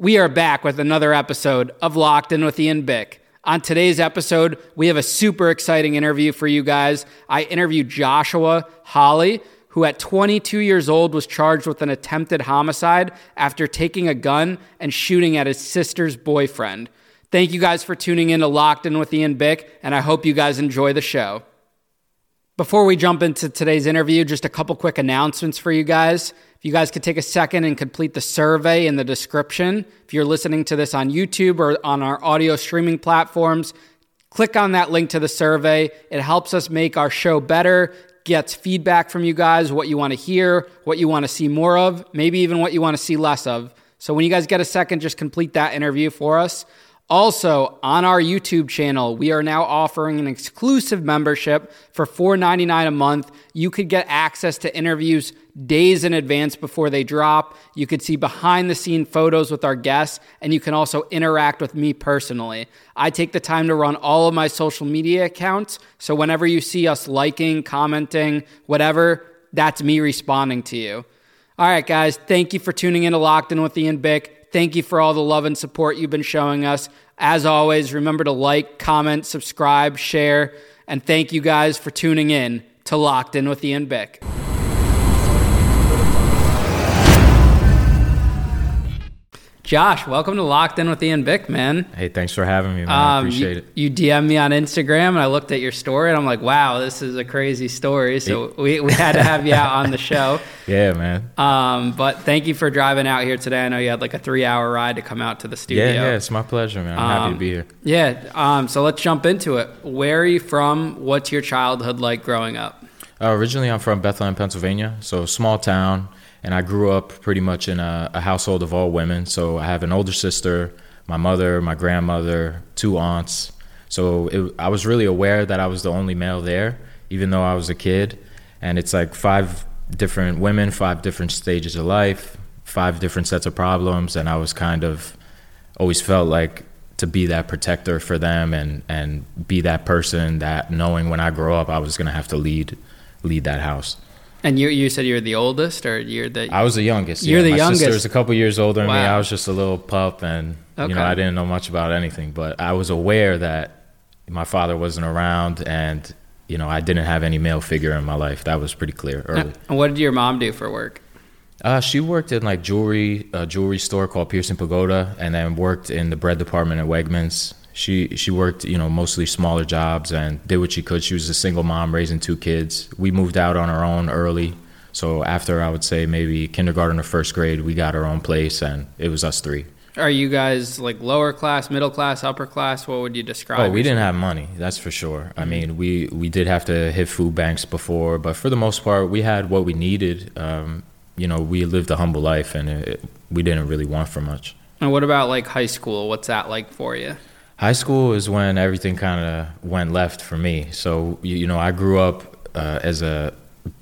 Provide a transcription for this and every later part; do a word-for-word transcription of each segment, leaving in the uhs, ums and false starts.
We are back with another episode of Locked In with Ian Bick. On today's episode, we have a super exciting interview for you guys. I interviewed Joshua Holi, who at twenty-two years old was charged with an attempted homicide after taking a gun and shooting at his sister's boyfriend. Thank you guys for tuning in to Locked In with Ian Bick, and I hope you guys enjoy the show. Before we jump into today's interview, just a couple quick announcements for you guys. If you guys could take a second and complete the survey in the description. If you're listening to this on YouTube or on our audio streaming platforms, click on that link to the survey. It helps us make our show better, gets feedback from you guys, what you want to hear, what you want to see more of, maybe even what you want to see less of. So when you guys get a second, just complete that interview for us. Also, on our YouTube channel, we are now offering an exclusive membership for four dollars and ninety-nine cents a month. You could get access to interviews days in advance before they drop. You could see behind-the-scene photos with our guests, and you can also interact with me personally. I take the time to run all of my social media accounts, so whenever you see us liking, commenting, whatever, that's me responding to you. All right, guys, thank you for tuning in to Locked In with Ian Bick. Thank you for all the love and support you've been showing us. As always, remember to like, comment, subscribe, share, and thank you guys for tuning in to Locked In with Ian Bick. Josh, welcome to Locked In with Ian Bick, man. Hey, thanks for having me, man. Um, I appreciate you, it. You D M'd me on Instagram, and I looked at your story, and I'm like, wow, this is a crazy story. So it, we, we had to have you out on the show. Yeah, man. Um, but thank you for driving out here today. I know you had like a three-hour ride to come out to the studio. Yeah, yeah, it's my pleasure, man. I'm um, happy to be here. Yeah, um, so let's jump into it. Where are you from? What's your childhood like growing up? Uh, originally, I'm from Bethlehem, Pennsylvania, so small town. And I grew up pretty much in a, a household of all women. So I have an older sister, my mother, my grandmother, two aunts. So it, I was really aware that I was the only male there, even though I was a kid. And it's like five different women, five different stages of life, five different sets of problems. And I was kind of always felt like to be that protector for them and, and be that person that knowing when I grow up, I was going to have to lead lead that house. And you you said you're the oldest, or you're the... I was the youngest. You're yeah. the My youngest. My sister was a couple years older than wow. me. I was just a little pup, and okay. you know I didn't know much about anything. But I was aware that my father wasn't around, and you know I didn't have any male figure in my life. That was pretty clear early. And what did your mom do for work? Uh, she worked in like jewelry, a jewelry store called Piercing Pagoda, and then worked in the bread department at Wegmans. She she worked, you know, mostly smaller jobs and did what she could. She was a single mom raising two kids. We moved out on our own early. So after, I would say, maybe kindergarten or first grade, we got our own place, and it was us three. Are you guys, like, lower class, middle class, upper class? What would you describe? Oh, we didn't have money, that's for sure. I mean, we, we did have to hit food banks before, but for the most part, we had what we needed. Um, you know, we lived a humble life, and it, it, we didn't really want for much. And what about, like, high school? What's that like for you? High school is when everything kind of went left for me. So, you, you know, I grew up uh, as a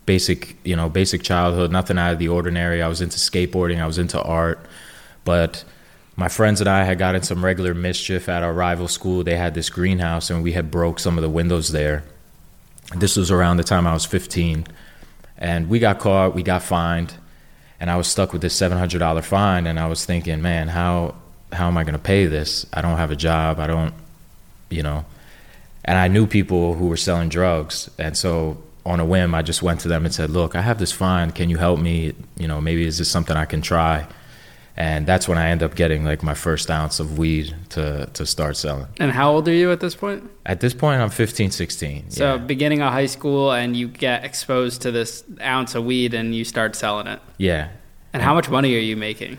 basic, you know, basic childhood, nothing out of the ordinary. I was into skateboarding. I was into art. But my friends and I had gotten some regular mischief at our rival school. They had this greenhouse, and we had broke some of the windows there. This was around the time I was fifteen. And we got caught. We got fined. And I was stuck with this seven hundred dollars fine. And I was thinking, man, how... how am I going to pay this? I don't have a job. I don't, you know, and I knew people who were selling drugs. And so on a whim, I just went to them and said, look, I have this fine. Can you help me? You know, maybe is this something I can try? And that's when I end up getting like my first ounce of weed to, to start selling. And how old are you at this point? At this point, I'm fifteen, sixteen. So yeah. Beginning of high school, and you get exposed to this ounce of weed and you start selling it. Yeah. And how much money are you making?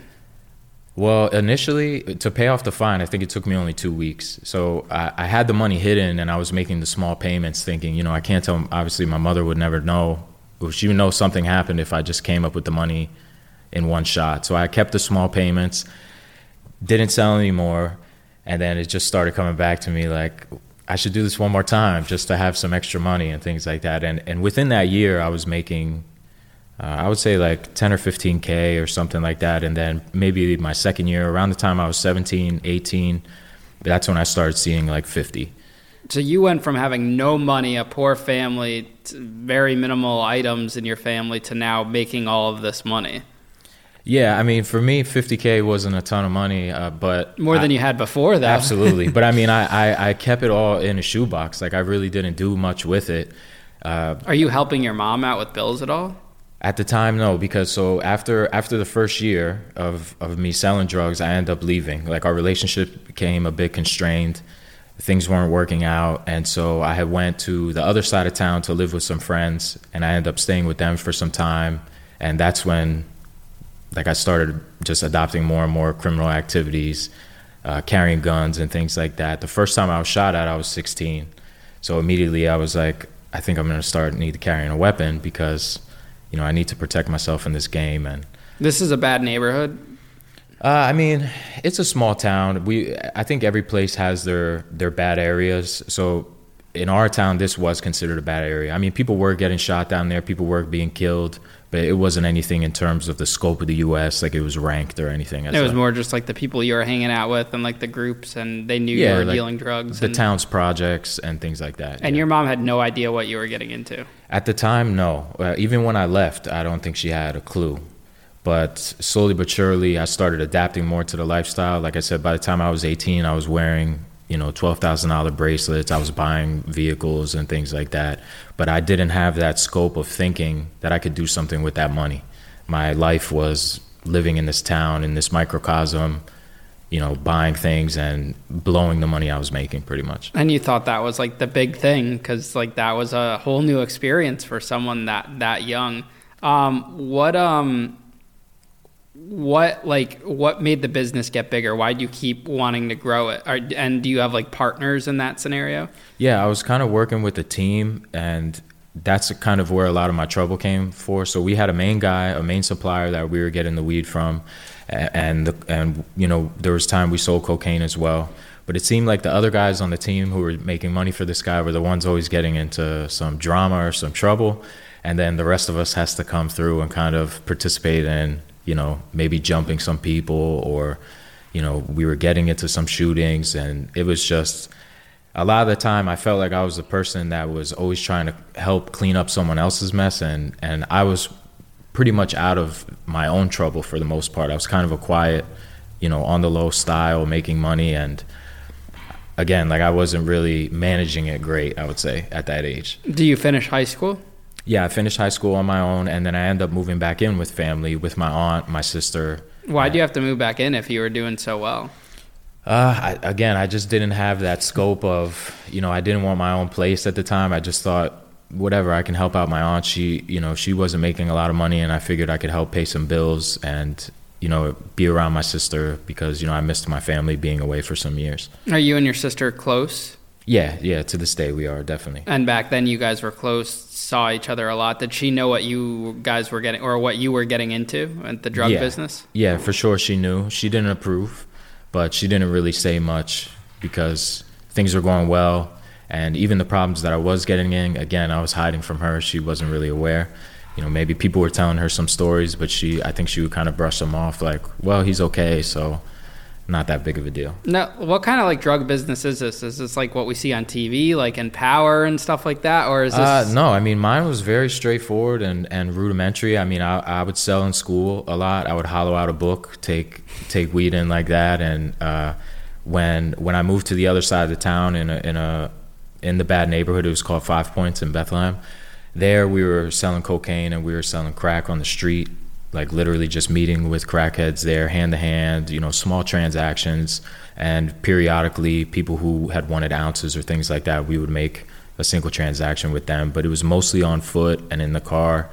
Well, initially, to pay off the fine, I think it took me only two weeks. So I, I had the money hidden, and I was making the small payments thinking, you know, I can't tell, obviously my mother would never know. She would know something happened if I just came up with the money in one shot. So I kept the small payments, didn't sell anymore, and then it just started coming back to me like, I should do this one more time just to have some extra money and things like that. And, and within that year, I was making... Uh, I would say like ten or fifteen K or something like that. And then maybe my second year, around the time I was seventeen, eighteen, that's when I started seeing like fifty. So you went from having no money, a poor family, very minimal items in your family, to now making all of this money. Yeah, I mean, for me, fifty K wasn't a ton of money, uh, but... More than I, you had before, though. Absolutely. But I mean, I, I, I kept it all in a shoebox. Like, I really didn't do much with it. Uh, Are you helping your mom out with bills at all? At the time, no, because so after after the first year of, of me selling drugs, I ended up leaving. Like, our relationship became a bit constrained. Things weren't working out, and so I had went to the other side of town to live with some friends, and I ended up staying with them for some time, and that's when... Like, I started just adopting more and more criminal activities, uh, carrying guns and things like that. The first time I was shot at, I was sixteen. So immediately I was like, I think I'm going to start need to carrying a weapon because, you know, I need to protect myself in this game. And this is a bad neighborhood? Uh, I mean, it's a small town. We I think every place has their, their bad areas. So in our town, this was considered a bad area. I mean, people were getting shot down there. People were being killed. But it wasn't anything in terms of the scope of the U S, like it was ranked or anything. It was more just like the people you were hanging out with and like the groups, and they knew yeah, you were like dealing drugs. The and, town's projects and things like that. And yeah. Your mom had no idea what you were getting into? At the time, no. Uh, even when I left, I don't think she had a clue. But slowly but surely, I started adapting more to the lifestyle. Like I said, by the time I was eighteen, I was wearing, you know, twelve thousand dollars bracelets. I was buying vehicles and things like that. But I didn't have that scope of thinking that I could do something with that money. My life was living in this town, in this microcosm, you know, buying things and blowing the money I was making pretty much. And you thought that was like the big thing because like that was a whole new experience for someone that, that young. Um, what, um, what, like, what made the business get bigger? Why do you keep wanting to grow it? Are, and do you have like partners in that scenario? Yeah, I was kind of working with a team, and that's kind of where a lot of my trouble came for. So we had a main guy, a main supplier that we were getting the weed from, and, and you know, there was time we sold cocaine as well. But it seemed like the other guys on the team who were making money for this guy were the ones always getting into some drama or some trouble, and then the rest of us has to come through and kind of participate in, you know, maybe jumping some people, or, you know, we were getting into some shootings. And it was just a lot of the time I felt like I was the person that was always trying to help clean up someone else's mess. And, and I was pretty much out of my own trouble for the most part. I was kind of a quiet, you know, on the low style, making money. And again, like I wasn't really managing it great, I would say, at that age. Do you finish high school? Yeah, I finished high school on my own, and then I ended up moving back in with family, with my aunt, my sister. Why'd you have to move back in if you were doing so well? Uh, I, again, I just didn't have that scope of, you know, I didn't want my own place at the time. I just thought, whatever, I can help out my aunt. She, you know, she wasn't making a lot of money, and I figured I could help pay some bills and, you know, be around my sister because, you know, I missed my family being away for some years. Are you and your sister close? Yeah, yeah, to this day we are, definitely. And back then you guys were close, saw each other a lot. Did she know what you guys were getting, or what you were getting into at the drug yeah. business? Yeah, for sure she knew. She didn't approve, but she didn't really say much because things were going well. And even the problems that I was getting in, again, I was hiding from her. She wasn't really aware. You know, maybe people were telling her some stories, but she, I think she would kind of brush them off like, well, he's okay, so... Not that big of a deal. Now, what kind of like drug business is this? Is this like what we see on T V, like in Power and stuff like that? Or is this? Uh, no, I mean, mine was very straightforward and, and rudimentary. I mean, I, I would sell in school a lot. I would hollow out a book, take take weed in like that. And uh, when when I moved to the other side of the town in a, in a in the bad neighborhood, it was called Five Points in Bethlehem. There we were selling cocaine and we were selling crack on the street. Like literally just meeting with crackheads there, hand to hand, you know, small transactions. And periodically people who had wanted ounces or things like that, we would make a single transaction with them. But it was mostly on foot and in the car,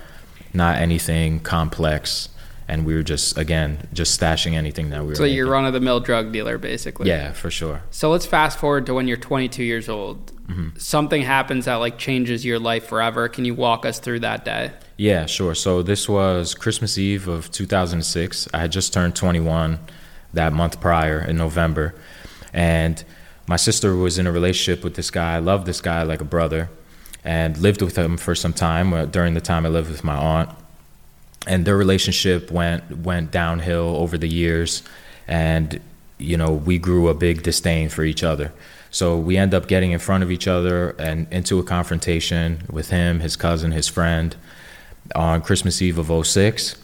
not anything complex. And we were just, again, just stashing anything that we were. So you're run-of-the-mill drug dealer, basically. Yeah, for sure. So let's fast forward to when you're twenty-two years old. Mm-hmm. Something happens that like changes your life forever. Can you walk us through that day? Yeah, sure. So this was Christmas Eve of two thousand six. I had just turned twenty-one that month prior in November. And my sister was in a relationship with this guy. I loved this guy like a brother and lived with him for some time. During the time I lived with my aunt. And their relationship went went downhill over the years, and you know we grew a big disdain for each other. So we end up getting in front of each other and into a confrontation with him, his cousin, his friend on Christmas Eve of oh six.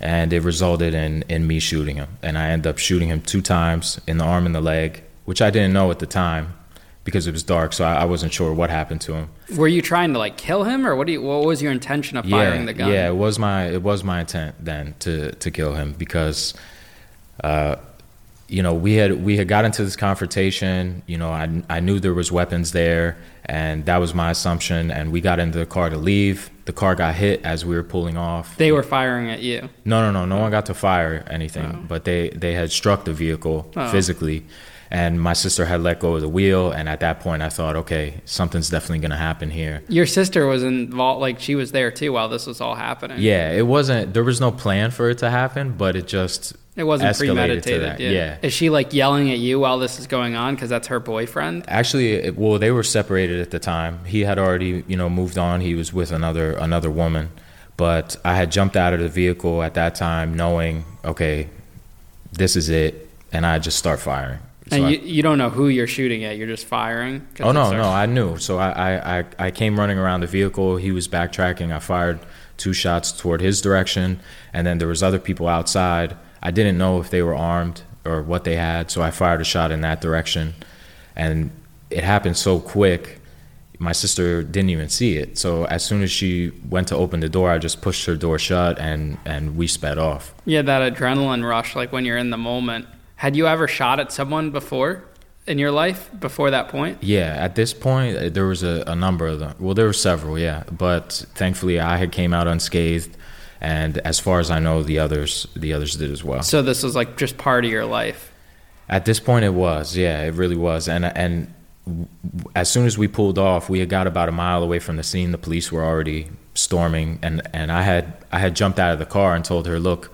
and it resulted in in me shooting him. And I ended up shooting him two times in the arm and the leg, which I didn't know at the time because it was dark, so I, I wasn't sure what happened to him. Were you trying to like kill him, or what do you, what was your intention of firing yeah, the gun? Yeah, it was my it was my intent then to to kill him because uh you know, we had we had got into this confrontation. You know, I, I knew there was weapons there, and that was my assumption. And we got into the car to leave. The car got hit as we were pulling off. They were firing at you? No, no, no. No one got to fire anything, oh. but they, they had struck the vehicle oh. physically. And my sister had let go of the wheel, and at that point I thought, okay, something's definitely going to happen here. Your sister was involved, like she was there too while this was all happening. Yeah, it wasn't, there was no plan for it to happen, but it just It wasn't premeditated. Yeah. yeah. Is she like yelling at you while this is going on because that's her boyfriend? Actually, well, they were separated at the time. He had already, you know, moved on. He was with another another woman. But I had jumped out of the vehicle at that time knowing, okay, this is it, and I just start firing. So and I, you, you don't know who you're shooting at. You're just firing? Oh, no, no, I knew. So I, I, I came running around the vehicle. He was backtracking. I fired two shots toward his direction, and then there was other people outside. I didn't know if they were armed or what they had, so I fired a shot in that direction. And it happened so quick, my sister didn't even see it. So as soon as she went to open the door, I just pushed her door shut, and, and we sped off. Yeah, that adrenaline rush, like when you're in the moment. Had you ever shot at someone before in your life, before that point? Yeah, at this point, there was a, a number of them. Well, there were several, yeah. But thankfully, I had came out unscathed. And as far as I know, the others the others did as well. So this was like just part of your life? At this point, it was. Yeah, it really was. And and as soon as we pulled off, we had got about a mile away from the scene. The police were already storming. And, and I had I had jumped out of the car and told her, look,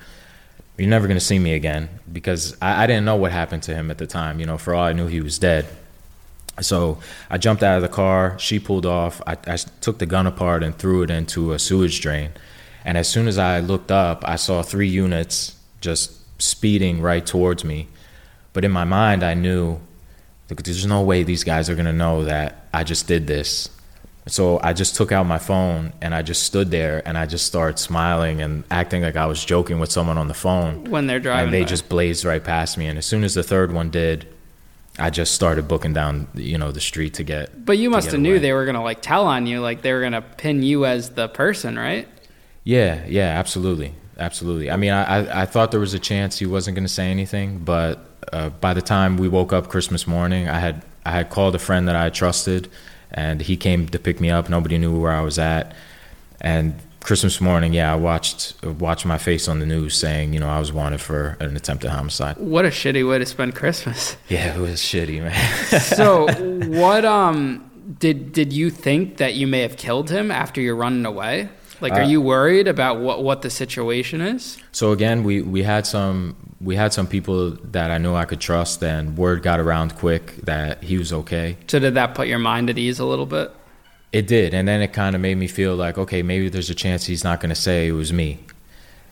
you're never going to see me again, because I, I didn't know what happened to him at the time. You know, for all I knew, he was dead. So I jumped out of the car. She pulled off. I, I took the gun apart and threw it into a sewage drain. And as soon as I looked up, I saw three units just speeding right towards me. But in my mind, I knew, look, there's no way these guys are going to know that I just did this. So I just took out my phone, and I just stood there, and I just started smiling and acting like I was joking with someone on the phone. When they're driving. And they by. just blazed right past me. And as soon as the third one did, I just started booking down, you know, the street to get But you must have away. knew they were going to, like, tell on you, like they were going to pin you as the person, right? Yeah, yeah, absolutely. Absolutely. I mean, I, I, I thought there was a chance he wasn't going to say anything, but uh, by the time we woke up Christmas morning, I had I had called a friend that I trusted, and he came to pick me up. Nobody knew where I was at. And Christmas morning, yeah, I watched watched my face on the news saying, you know, I was wanted for an attempted homicide. What a shitty way to spend Christmas. Yeah, it was shitty, man. So what um did did you think that you may have killed him after you're running away? Like, are you worried about what, what the situation is? So again, we, we had some we had some people that I knew I could trust, and word got around quick that he was okay. So did that put your mind at ease a little bit? It did, and then it kind of made me feel like, okay, maybe there's a chance he's not going to say it was me.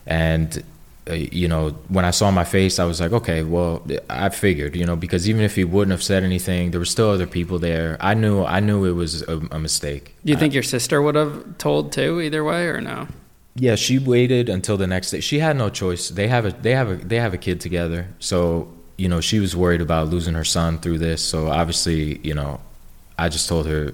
And, uh, you know, when I saw my face, I was like, okay, well, I figured, you know, because even if he wouldn't have said anything, there were still other people there. I knew I knew it was a, a mistake. Do you think I, your sister would have told too, either way, or no? Yeah, she waited until the next day. She had no choice. They have a they have a they have a kid together, so, you know, she was worried about losing her son through this. So obviously, you know, I just told her,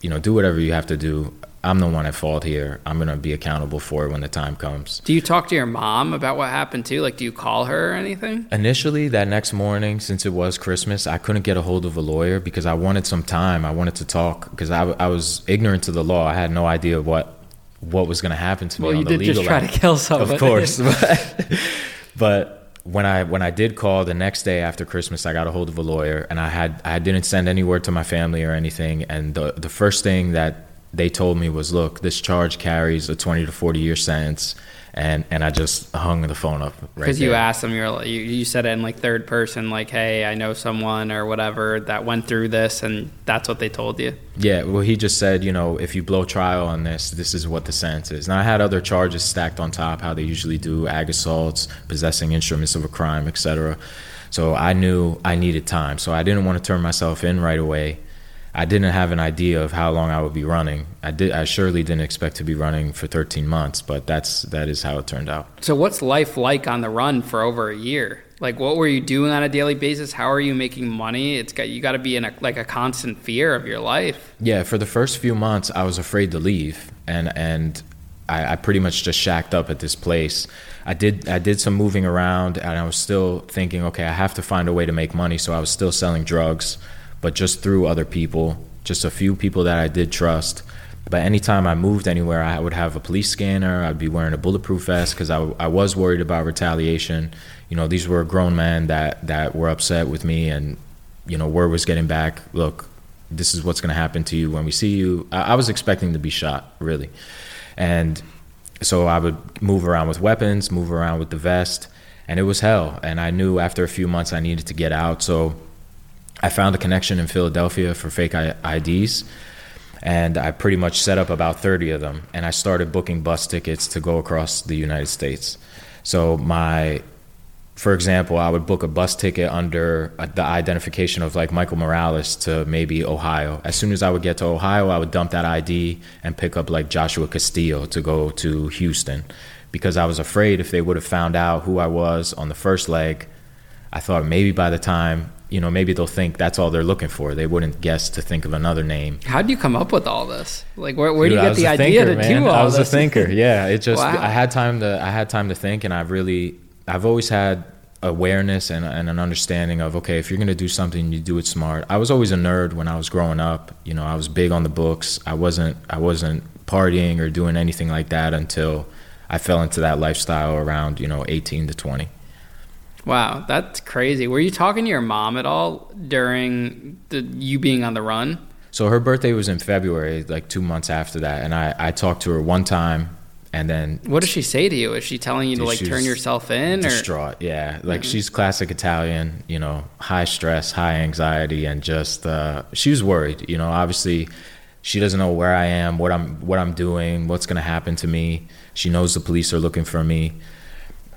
you know, do whatever you have to do. I'm the one at fault here. I'm going to be accountable for it when the time comes. Do you talk to your mom about what happened too? Like, do you call her or anything? Initially, that next morning, since it was Christmas, I couldn't get a hold of a lawyer because I wanted some time. I wanted to talk because I, I was ignorant to the law. I had no idea what what was going to happen to me on the legal end. Well, you did just try to kill someone. Of course. but, but when I when I did call the next day after Christmas, I got a hold of a lawyer, and I had I didn't send any word to my family or anything. And the the first thing that they told me was, look, this charge carries a twenty to forty year sentence. And, and I just hung the phone up right there. Because you asked them, you, were, you you said it in like third person, like, hey, I know someone or whatever that went through this, and that's what they told you. Yeah, well, he just said, you know, if you blow trial on this, this is what the sentence is. Now, I had other charges stacked on top, how they usually do, ag assaults, possessing instruments of a crime, et cetera. So I knew I needed time. So I didn't want to turn myself in right away. I didn't have an idea of how long I would be running. I did. I surely didn't expect to be running for thirteen months, but that's that is how it turned out. So what's life like on the run for over a year? Like, what were you doing on a daily basis? How are you making money? It's got you got to be in a, like a constant fear of your life. Yeah, for the first few months, I was afraid to leave, and and I, I pretty much just shacked up at this place. I did I did some moving around, and I was still thinking, okay, I have to find a way to make money. So I was still selling drugs, but just through other people, just a few people that I did trust. But anytime I moved anywhere, I would have a police scanner. I'd be wearing a bulletproof vest because I, I was worried about retaliation. You know, these were grown men that, that were upset with me, and, you know, word was getting back, look, this is what's going to happen to you when we see you. I, I was expecting to be shot, really. And so I would move around with weapons, move around with the vest, and it was hell. And I knew after a few months I needed to get out. So I found a connection in Philadelphia for fake I Ds, and I pretty much set up about thirty of them, and I started booking bus tickets to go across the United States. So my, for example, I would book a bus ticket under the identification of like Michael Morales to maybe Ohio. As soon as I would get to Ohio, I would dump that I D and pick up like Joshua Castillo to go to Houston, because I was afraid if they would have found out who I was on the first leg, I thought maybe by the time, you know, maybe they'll think that's all they're looking for. They wouldn't guess to think of another name. How do you come up with all this? Like, where, where Dude, do you get the idea thinker, to man. do all this? I was this? a thinker. Yeah, it just wow. I had time to I had time to think, and I've really I've always had awareness and, and an understanding of, okay, if you're going to do something, you do it smart. I was always a nerd when I was growing up. You know, I was big on the books. I wasn't I wasn't partying or doing anything like that until I fell into that lifestyle around, you know, eighteen to twenty. Wow, that's crazy. Were you talking to your mom at all during the, you being on the run? So her birthday was in February, like two months after that, and I, I talked to her one time, and then... What does she say to you? Is she telling you to, like, turn yourself in? Distraught, or? Yeah. Like, mm-hmm. She's classic Italian, you know, high stress, high anxiety, and just... Uh, she was worried, you know. Obviously, she doesn't know where I am, what I'm, what I'm doing, what's going to happen to me. She knows the police are looking for me.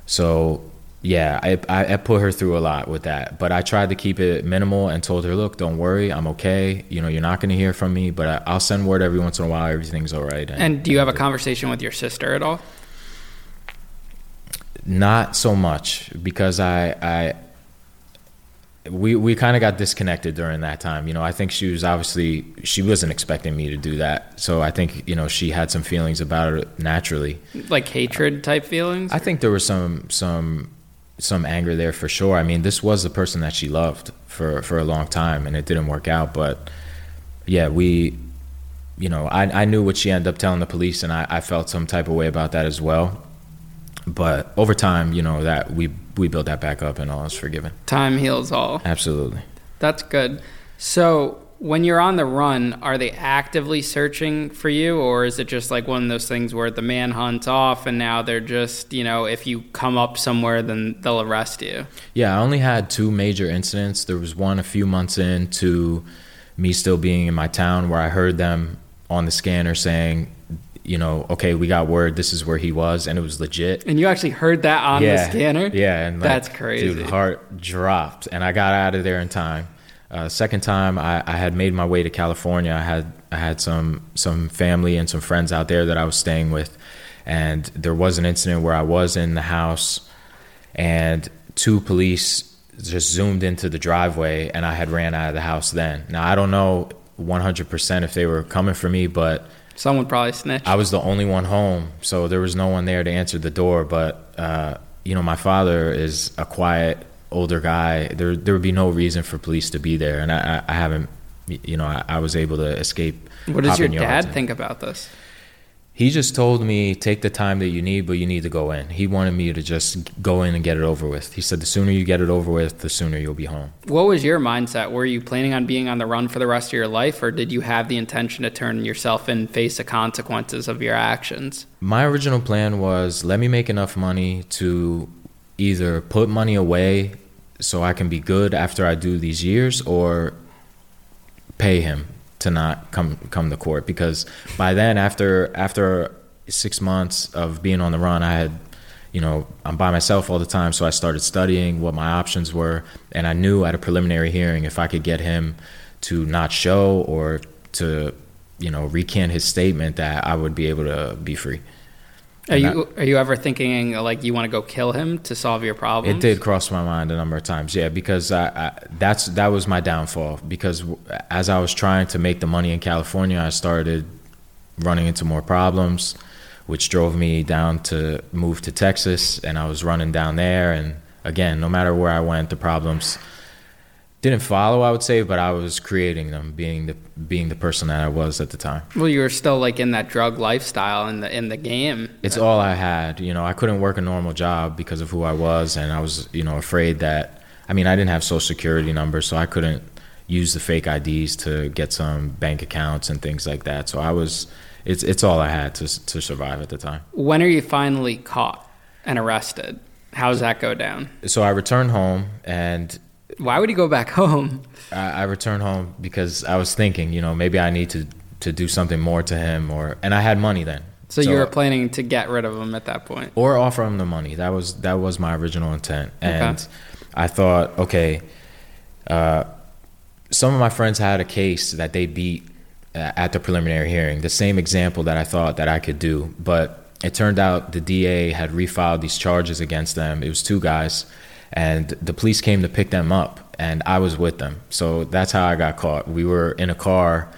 So... Yeah, I, I I put her through a lot with that, but I tried to keep it minimal and told her, look, don't worry, I'm okay. You know, you're not going to hear from me, but I, I'll send word every once in a while everything's all right. And, and do you have a conversation with your sister at all? Not so much, because I I we we kind of got disconnected during that time. You know, I think she was obviously she wasn't expecting me to do that, so I think, you know, she had some feelings about it naturally, like hatred type feelings. I think there was some some. some anger there for sure. I mean, this was the person that she loved for, for a long time, and it didn't work out. But yeah, we, you know, I, I knew what she ended up telling the police, and I, I felt some type of way about that as well. But over time, you know, that we, we built that back up, and all is forgiven. Time heals all. Absolutely. That's good. So when you're on the run, are they actively searching for you, or is it just like one of those things where the manhunt's off and now they're just, you know, if you come up somewhere, then they'll arrest you? Yeah, I only had two major incidents. There was one a few months into me still being in my town where I heard them on the scanner saying, you know, okay, we got word, this is where he was, and it was legit. And you actually heard that on yeah, the scanner? Yeah. And like, that's crazy. Dude, heart dropped, and I got out of there in time. Uh, second time, I, I had made my way to California. I had I had some some family and some friends out there that I was staying with, and there was an incident where I was in the house, and two police just zoomed into the driveway, and I had ran out of the house then. Now, I don't know one hundred percent if they were coming for me, but... Someone probably snitched. I was the only one home, so there was no one there to answer the door, but, uh, you know, my father is a quiet... older guy. There there would be no reason for police to be there, and I, I haven't, you know, I, I was able to escape. What does your dad think about this? He just told me, take the time that you need, but you need to go in. He wanted me to just go in and get it over with. He said, the sooner you get it over with, the sooner you'll be home. What was your mindset? Were you planning on being on the run for the rest of your life, or did you have the intention to turn yourself in and face the consequences of your actions? My original plan was, let me make enough money to either put money away so I can be good after I do these years, or pay him to not come come to court. Because by then, after after six months of being on the run, I had, you know, I'm by myself all the time, so I started studying what my options were, and I knew at a preliminary hearing, if I could get him to not show or to, you know, recant his statement, that I would be able to be free. Are and you I, are you ever thinking, like, you want to go kill him to solve your problems? It did cross my mind a number of times, yeah, because I, I, that's that was my downfall. Because as I was trying to make the money in California, I started running into more problems, which drove me down to move to Texas, and I was running down there. And again, no matter where I went, the problems didn't follow, I would say, but I was creating them, being the being the person that I was at the time. Well, you were still like in that drug lifestyle and the in the game. It's all I had, you know. I couldn't work a normal job because of who I was, and I was, you know, afraid that. I mean, I didn't have social security numbers, so I couldn't use the fake I Ds to get some bank accounts and things like that. So I was, it's it's all I had to to survive at the time. When are you finally caught and arrested? How does that go down? So I returned home and. Why would he go back home? I, I returned home because I was thinking, you know, maybe I need to, to do something more to him, or and I had money then. So, so you were planning to get rid of him at that point, or offer him the money. That was that was my original intent, and okay. I thought, okay, uh, some of my friends had a case that they beat at the preliminary hearing. The same example that I thought that I could do, but it turned out the D A had refiled these charges against them. It was two guys. And the police came to pick them up, and I was with them. So that's how I got caught. We were in a car.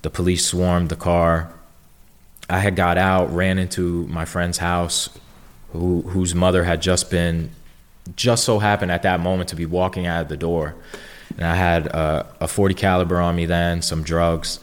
The police swarmed the car. I had got out, ran into my friend's house, who, whose mother had just been, just so happened at that moment to be walking out of the door. And I had uh, a forty caliber on me then, some drugs.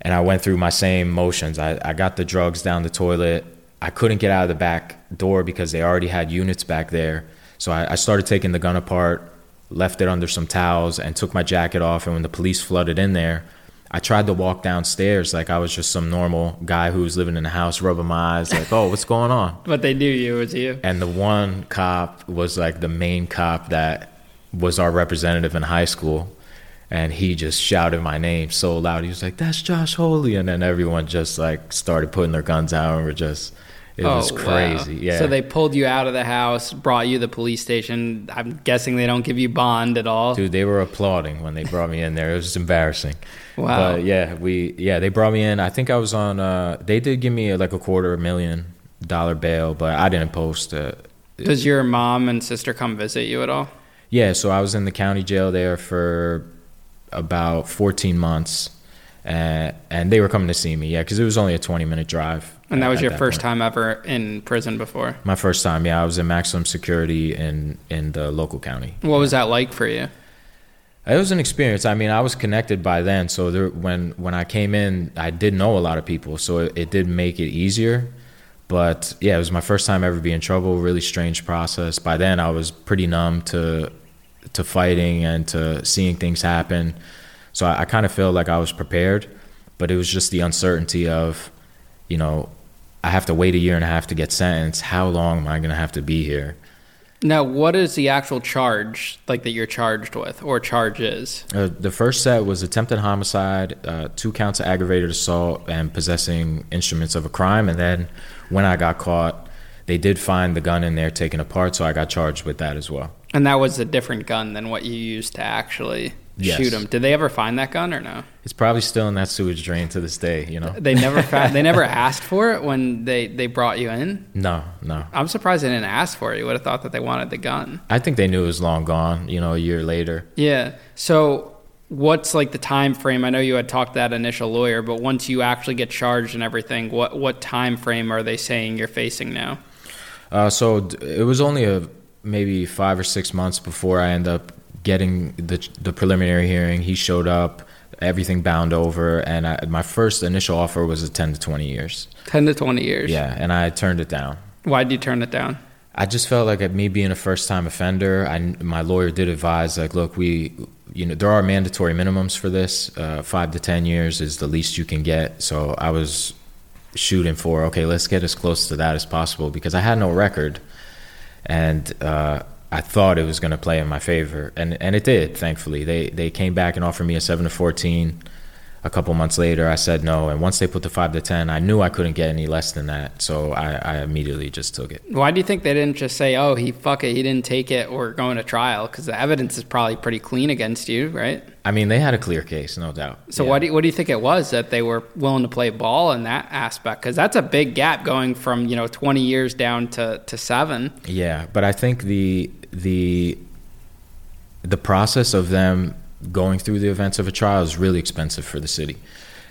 And I went through my same motions. I, I got the drugs down the toilet. I couldn't get out of the back door because they already had units back there. So I, I started taking the gun apart, left it under some towels, and took my jacket off. And when the police flooded in there, I tried to walk downstairs like I was just some normal guy who was living in a house, rubbing my eyes, like, oh, what's going on? But they knew you, it was you. And the one cop was like the main cop that was our representative in high school. And he just shouted my name so loud. He was like, that's Josh Holi. And then everyone just like started putting their guns out and were just... It oh, was crazy. Wow. Yeah. So they pulled you out of the house, brought you to the police station. I'm guessing they don't give you bond at all. Dude, they were applauding when they brought me in there. It was just embarrassing. Wow. But yeah, we yeah they brought me in. I think I was on. Uh, they did give me like a quarter of a million dollar bail, but I didn't post. Uh, Does your mom and sister come visit you at all? Yeah. So I was in the county jail there for about fourteen months. And, and they were coming to see me, yeah, because it was only a twenty-minute drive. And that was your first time ever in prison before? My first time, yeah. I was in maximum security in, in the local county. What was that like for you? It was an experience. I mean, I was connected by then, so there, when, when I came in, I did know a lot of people, so it, it did make it easier. But, yeah, it was my first time ever being in trouble, really strange process. By then, I was pretty numb to to fighting and to seeing things happen. So I, I kind of feel like I was prepared, but it was just the uncertainty of, you know, I have to wait a year and a half to get sentenced. How long am I going to have to be here? Now, what is the actual charge, like, that you're charged with, or charges? Uh, the first set was attempted homicide, uh, two counts of aggravated assault, and possessing instruments of a crime. And then when I got caught, they did find the gun in there taken apart, so I got charged with that as well. And that was a different gun than what you used to actually... Yes. Shoot him. Did they ever find that gun or no? It's probably still in that sewage drain to this day, you know. They never found, they never asked for it when they, they brought you in? No, no. I'm surprised they didn't ask for it. You would have thought that they wanted the gun. I think they knew it was long gone, you know, a year later. Yeah. So what's like the time frame? I know you had talked to that initial lawyer, but once you actually get charged and everything, what, what time frame are they saying you're facing now? Uh, so it was only a maybe five or six months before I end up getting the the preliminary hearing. He showed up, everything bound over, and I, my first initial offer was a ten to twenty years. ten to twenty years? Yeah, and I turned it down. Why did you turn it down? I just felt like, at me being a first-time offender, I, my lawyer did advise, like, look, we, you know, there are mandatory minimums for this. Uh, five to ten years is the least you can get. So I was shooting for, okay, let's get as close to that as possible, because I had no record, and... uh I thought it was going to play in my favor, and, and it did, thankfully. They they came back and offered me a seven to fourteen a couple months later, I said no. And once they put the five to ten, I knew I couldn't get any less than that. So I, I immediately just took it. Why do you think they didn't just say, oh, he fuck it, he didn't take it, or going to trial? Because the evidence is probably pretty clean against you, right? I mean, they had a clear case, no doubt. So yeah. what, do you, what do you think it was that they were willing to play ball in that aspect? Because that's a big gap going from, you know, twenty years down to, to seven. Yeah, but I think the the the process of them going through the events of a trial is really expensive for the city,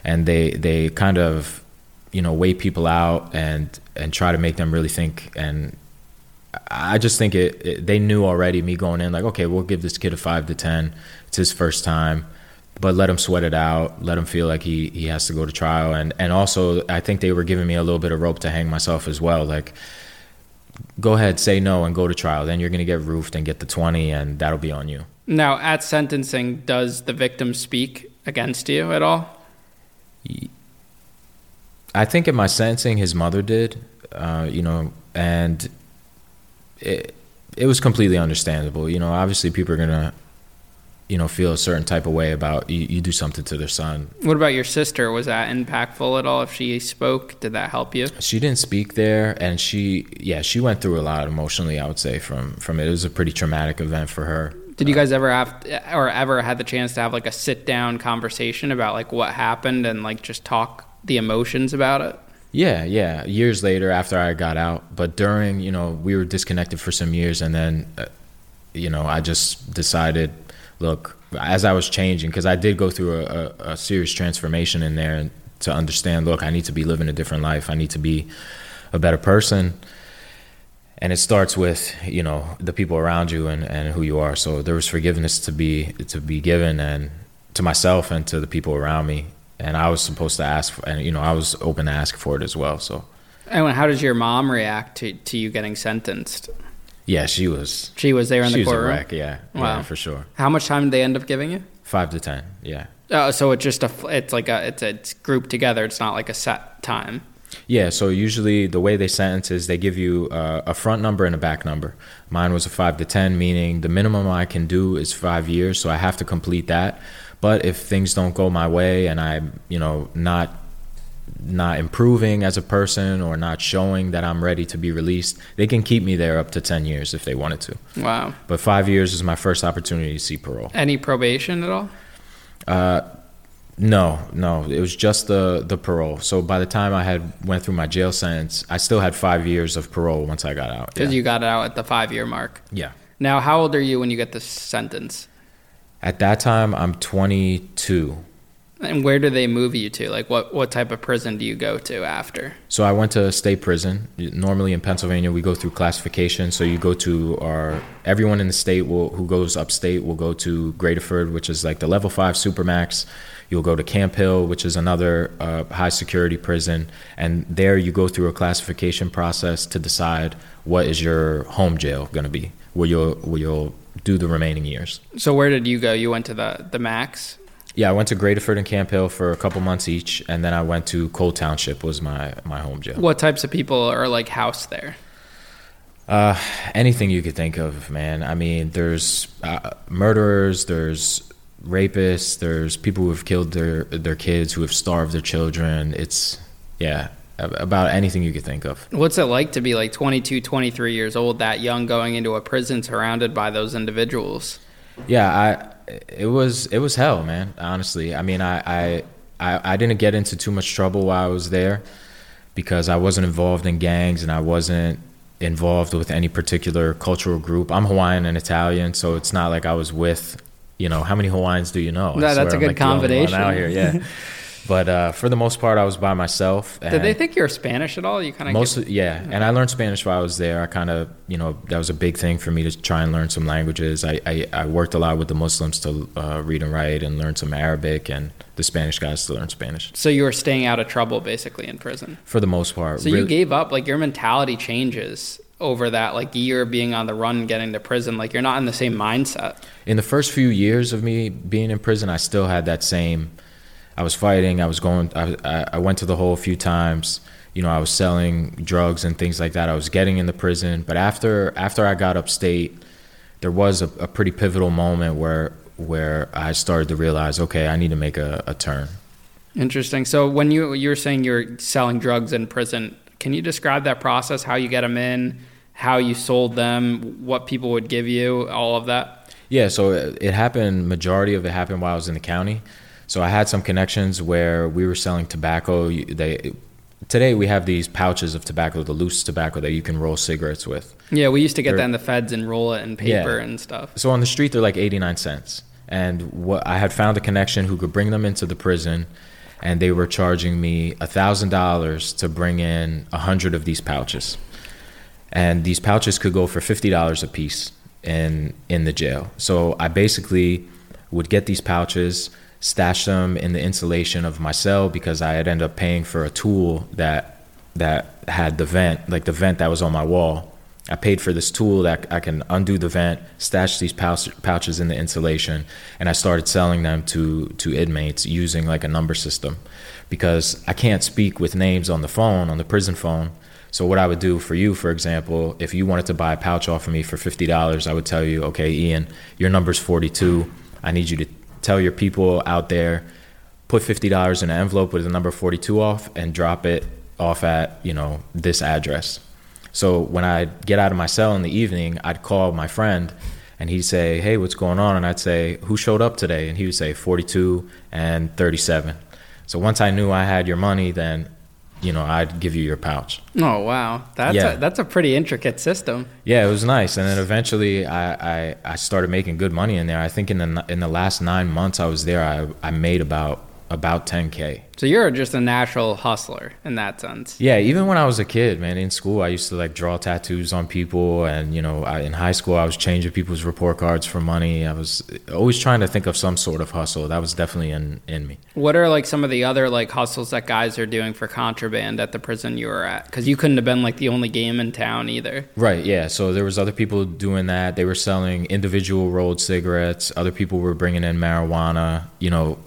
and they they kind of, you know, weigh people out and and try to make them really think. And I just think it, it they knew already, me going in like, okay, we'll give this kid a five to ten, it's his first time, but let him sweat it out, let him feel like he he has to go to trial. And and also I think they were giving me a little bit of rope to hang myself as well, like, go ahead, say no and go to trial, then you're going to get roofed and get the twenty, and that'll be on you. Now, at sentencing, does the victim speak against you at all? I think in my sentencing, his mother did, uh, you know, and it it was completely understandable. You know, obviously people are going to, you know, feel a certain type of way about you, you do something to their son. What about your sister? Was that impactful at all? If she spoke, did that help you? She didn't speak there, and she, yeah, she went through a lot emotionally, I would say, from, from it. It was a pretty traumatic event for her. Did you guys ever have, or ever had the chance to have like a sit down conversation about like what happened and like just talk the emotions about it? Yeah, yeah. Years later, after I got out, but during, you know, we were disconnected for some years, and then, uh, you know, I just decided, look, as I was changing, because I did go through a, a, a serious transformation in there to understand, look, I need to be living a different life. I need to be a better person. And it starts with, you know, the people around you and, and who you are. So there was forgiveness to be to be given, and to myself and to the people around me. And I was supposed to ask for, and, you know, I was open to ask for it as well. So, and how does your mom react to, to you getting sentenced? Yeah, she was. She was there in the courtroom? She was a wreck, yeah. Wow. Yeah, for sure. How much time did they end up giving you? Five to ten, yeah. Oh, so it's just a, it's like a, it's, it's grouped together. It's not like a set time. Yeah, so usually the way they sentence is they give you uh, a front number and a back number. Mine was a five to ten, meaning the minimum I can do is five years, so I have to complete that. But if things don't go my way and I'm, you know, not not improving as a person or not showing that I'm ready to be released, they can keep me there up to ten years if they wanted to. Wow. But five years is my first opportunity to see parole. Any probation at all? Uh No, no, it was just the, the parole. So by the time I had went through my jail sentence, I still had five years of parole once I got out. Because yeah. You got out at the five-year mark. Yeah. Now, how old are you when you get this sentence? At that time, I'm twenty-two. And where do they move you to? Like, what, what type of prison do you go to after? So I went to state prison. Normally in Pennsylvania, we go through classification. So you go to our, everyone in the state will, who goes upstate will go to Graterford, which is like the level five supermax. You'll go to Camp Hill, which is another uh, high security prison. And there you go through a classification process to decide what is your home jail going to be, where you'll, where you'll do the remaining years. So where did you go? You went to the, the max? Yeah, I went to Graterford and Camp Hill for a couple months each. And then I went to Cole Township, was my, my home jail. What types of people are like housed there? Uh, anything you could think of, man. I mean, there's uh, murderers, there's rapists, there's people who have killed their their kids, who have starved their children. It's, yeah, about anything you could think of. What's it like to be like twenty-two, twenty-three years old, that young, going into a prison surrounded by those individuals? Yeah, I it was it was hell, man, honestly. I mean, I, I, I, I didn't get into too much trouble while I was there because I wasn't involved in gangs and I wasn't involved with any particular cultural group. I'm Hawaiian and Italian, so it's not like I was with... You know, how many Hawaiians do you know? No, that's a good like combination out here, yeah. But uh, for the most part, I was by myself. And did they think you were Spanish at all? You kind of mostly, get... yeah. And I learned Spanish while I was there. I kind of, you know, that was a big thing for me to try and learn some languages. I, I, I worked a lot with the Muslims to uh, read and write and learn some Arabic, and the Spanish guys to learn Spanish. So you were staying out of trouble basically in prison? For the most part. So really, you gave up, like your mentality changes over that like year being on the run and getting to prison, like you're not in the same mindset. In the first few years of me being in prison, I still had that same, I was fighting, I was going, I, I went to the hole a few times, you know, I was selling drugs and things like that. I was getting in the prison. But after after I got upstate, there was a, a pretty pivotal moment where, where I started to realize, okay, I need to make a, a turn. Interesting. So when you you were saying you're selling drugs in prison, can you describe that process, how you get them in, how you sold them, what people would give you, all of that? Yeah, so it happened, majority of it happened while I was in the county. So I had some connections where we were selling tobacco. They Today we have these pouches of tobacco, the loose tobacco that you can roll cigarettes with. Yeah, we used to get they're, that in the feds and roll it in paper yeah. and stuff. So on the street, they're like eighty-nine cents. And what I had found a connection who could bring them into the prison, and they were charging me one thousand dollars to bring in one hundred of these pouches. And these pouches could go for fifty dollars a piece in in the jail. So I basically would get these pouches, stash them in the insulation of my cell, because I had ended up paying for a tool that that had the vent, like the vent that was on my wall. I paid for this tool that I can undo the vent, stash these pouches in the insulation, and I started selling them to, to inmates using like a number system, because I can't speak with names on the phone, on the prison phone. So what I would do for you, for example, if you wanted to buy a pouch off of me for fifty dollars, I would tell you, okay, Ian, your number's forty-two. I need you to tell your people out there, put fifty dollars in an envelope with the number forty-two off and drop it off at, you know, this address. So when I'd get out of my cell in the evening, I'd call my friend and he'd say, hey, what's going on? And I'd say, who showed up today? And he would say forty-two and thirty-seven. So once I knew I had your money, then, you know, I'd give you your pouch. Oh, wow. That's, yeah. a, that's a pretty intricate system. Yeah, it was nice. And then eventually I, I, I started making good money in there. I think in the in the last nine months I was there, I, I made about about ten K. So you're just a natural hustler in that sense. Yeah, even when I was a kid, man, in school, I used to like draw tattoos on people. And, you know, I, in high school, I was changing people's report cards for money. I was always trying to think of some sort of hustle. That was definitely in, in me. What are like some of the other like hustles that guys are doing for contraband at the prison you were at? Because you couldn't have been like the only game in town either. Right, yeah. So there was other people doing that. They were selling individual rolled cigarettes. Other people were bringing in marijuana, you know.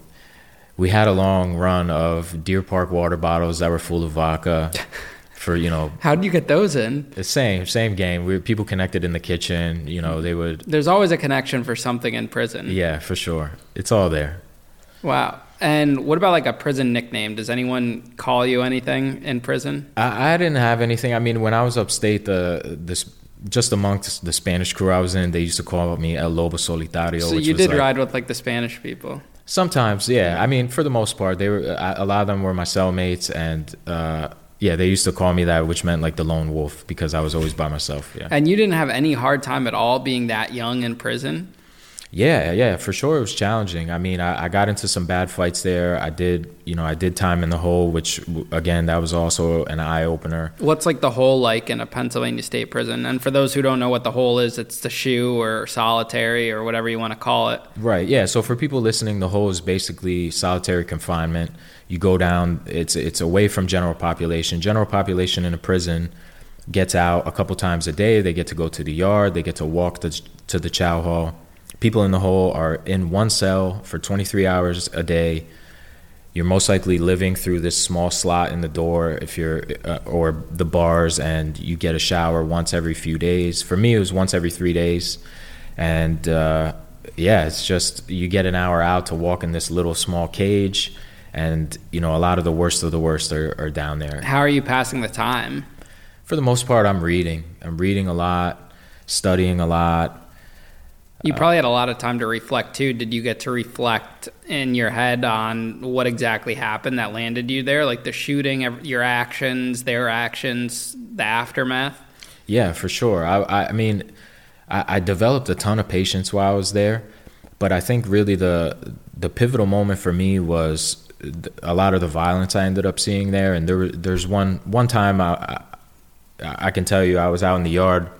We had a long run of Deer Park water bottles that were full of vodka for, you know. How did you get those in? The same, same game. We were, people connected in the kitchen, you know, they would. There's always a connection for something in prison. Yeah, for sure. It's all there. Wow. And what about like a prison nickname? Does anyone call you anything in prison? I, I didn't have anything. I mean, when I was upstate, the this. Just amongst the Spanish crew I was in, they used to call me El Lobo Solitario. So which you was did like, ride with like the Spanish people? Sometimes, yeah. I mean, for the most part, they were. A lot of them were my cellmates, and uh, yeah, they used to call me that, which meant like the lone wolf, because I was always by myself. Yeah. And you didn't have any hard time at all being that young in prison? Yeah, yeah, for sure. It was challenging. I mean, I, I got into some bad fights there. I did, you know, I did time in the hole, which again, that was also an eye opener. What's like the hole like in a Pennsylvania state prison? And for those who don't know what the hole is, it's the shoe or solitary or whatever you want to call it. Right. Yeah. So for people listening, the hole is basically solitary confinement. You go down. It's it's away from general population. General population in a prison gets out a couple times a day. They get to go to the yard. They get to walk the, to the chow hall. People in the hole are in one cell for twenty-three hours a day. You're most likely living through this small slot in the door if you're uh, or the bars, and you get a shower once every few days. For me, it was once every three days. And uh, yeah, it's just you get an hour out to walk in this little small cage. And, you know, a lot of the worst of the worst are, are down there. How are you passing the time? For the most part, I'm reading. I'm reading a lot, studying a lot. You probably had a lot of time to reflect, too. Did you get to reflect in your head on what exactly happened that landed you there? Like the shooting, your actions, their actions, the aftermath? Yeah, for sure. I, I mean, I, I developed a ton of patience while I was there. But I think really the the pivotal moment for me was a lot of the violence I ended up seeing there. And there, there's one, one time I, I, I can tell you I was out in the yard.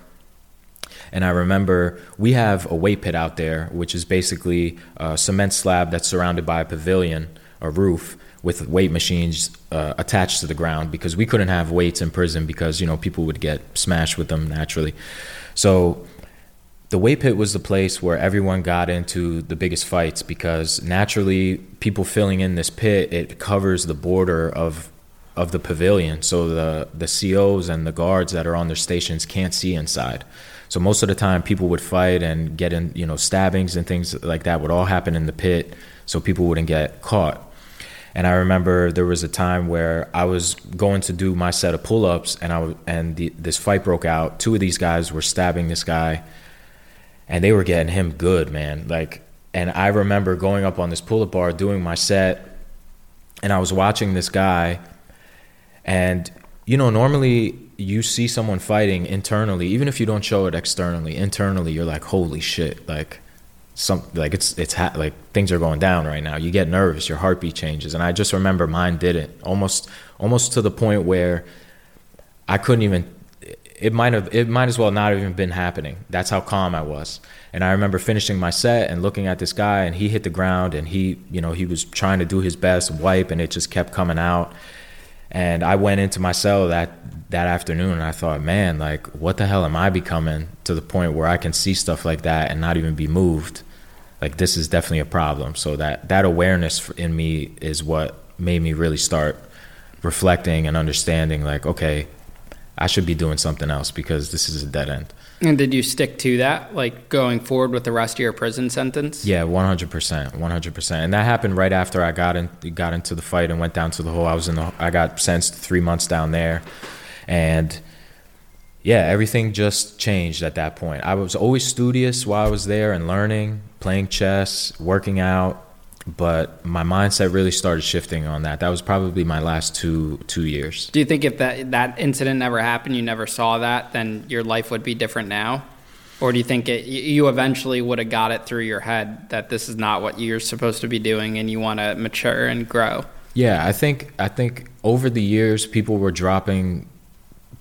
And I remember we have a weight pit out there, which is basically a cement slab that's surrounded by a pavilion, a roof, with weight machines uh, attached to the ground, because we couldn't have weights in prison because, you know, people would get smashed with them naturally. So the weight pit was the place where everyone got into the biggest fights, because naturally people filling in this pit, it covers the border of of the pavilion. So the, the C Os and the guards that are on their stations can't see inside. So most of the time people would fight and get in, you know, stabbings and things like that would all happen in the pit, so people wouldn't get caught. And I remember there was a time where I was going to do my set of pull-ups, and I w- and the, this fight broke out. Two of these guys were stabbing this guy, and they were getting him good, man. Like, and I remember going up on this pull-up bar, doing my set, and I was watching this guy. And, you know, normally you see someone fighting internally, even if you don't show it externally. Internally, you're like, holy shit, like, some like it's it's ha- like things are going down right now. You get nervous, your heartbeat changes, and I just remember mine didn't. Almost, almost to the point where I couldn't even. It might have, it might as well not have even been happening. That's how calm I was. And I remember finishing my set and looking at this guy, and he hit the ground, and he, you know, he was trying to do his best wipe, and it just kept coming out. And I went into my cell that, that afternoon, and I thought, man, like, what the hell am I becoming to the point where I can see stuff like that and not even be moved? Like, this is definitely a problem. So that, that awareness in me is what made me really start reflecting and understanding, like, okay, I should be doing something else because this is a dead end. And did you stick to that, like, going forward with the rest of your prison sentence? Yeah, one hundred percent, one hundred percent. And that happened right after I got in, got into the fight and went down to the hole. I was in the, I got sentenced three months down there, and yeah, everything just changed at that point. I was always studious while I was there and learning, playing chess, working out, but my mindset really started shifting on that. That was probably my last two two years. Do you think if that that incident never happened, you never saw that, then your life would be different now? Or do you think it, you eventually would have got it through your head that this is not what you're supposed to be doing and you want to mature and grow? Yeah, I think I think over the years, people were dropping